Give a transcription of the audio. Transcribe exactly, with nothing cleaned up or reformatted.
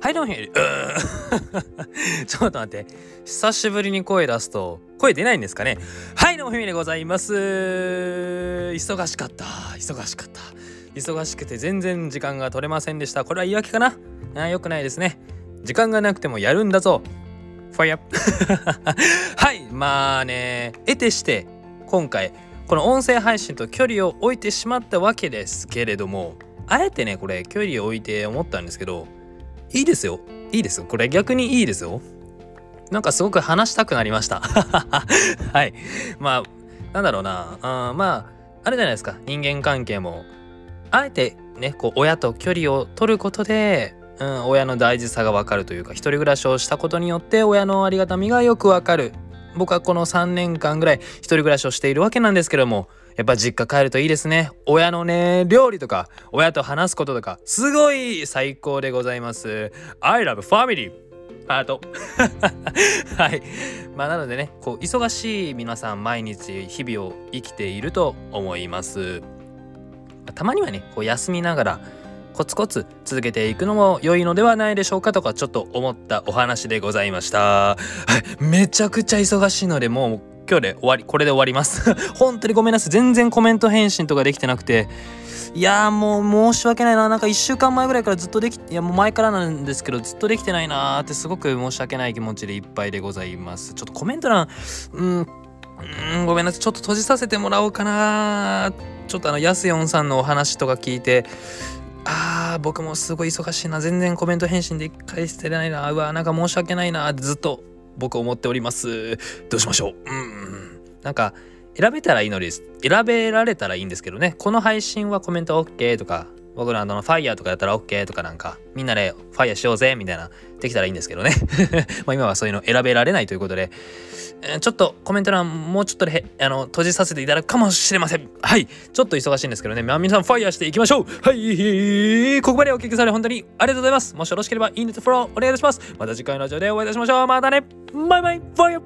はい、どうもひちょっと待って、久しぶりに声出すと声出ないんですかね。はい、どうもひでございます。忙しかった忙しかった忙しくて全然時間が取れませんでした。これは言い訳かなあ、よくないですね。時間がなくてもやるんだぞファイヤはい、まあね、得てして今回この音声配信と距離を置いてしまったわけですけれども、あえてねこれ距離を置いて思ったんですけど、いいですよいいですよ、これ逆にいいですよ。なんかすごく話したくなりましたはい、まあなんだろうなあ、まああれじゃないですか、人間関係もあえてねこう親と距離を取ることで、うん、親の大事さが分かるというか、一人暮らしをしたことによって親のありがたみがよく分かる。僕はこのさんねんかんぐらい一人暮らしをしているわけなんですけども、やっぱ実家帰るといいですね。親のね料理とか親と話すこととかすごい最高でございます。 I love family ハートはい、まあなのでね、こう忙しい皆さん毎日日々を生きていると思います。たまにはねこう休みながらコツコツ続けていくのも良いのではないでしょうかとかちょっと思ったお話でございました、はい、めちゃくちゃ忙しいのでもう今日で終わり、これで終わります本当にごめんなさい、全然コメント返信とかできてなくて、いやーもう申し訳ないな、なんかいっしゅうかんまえぐらいからずっとできいやもう前からなんですけどずっとできてないなーってすごく申し訳ない気持ちでいっぱいでございます。ちょっとコメント欄うんうんごめんなさい、ちょっと閉じさせてもらおうかな。ちょっとあのやすよんさんのお話とか聞いて、あー僕もすごい忙しいな、全然コメント返信で返してないな、うわーなんか申し訳ないなずっと僕思っております。どうしましょう、うん、なんか選べたらいいのです、選べられたらいいんですけどね。この配信はコメント OK とか、僕らのファイヤーとかやったら OK とか、なんかみんなでファイヤーしようぜみたいなできたらいいんですけどねまあ今はそういうの選べられないということで、えー、ちょっとコメント欄もうちょっとであの閉じさせていただくかもしれません。はい、ちょっと忙しいんですけどね、まあ、皆さんファイヤーしていきましょう。はい、ここまでお聞きされ本当にありがとうございます。もしよろしければいいねとフォローお願いします。また次回のラジオでお会いいたしましょう。またね、バイバイ、ファイヤー。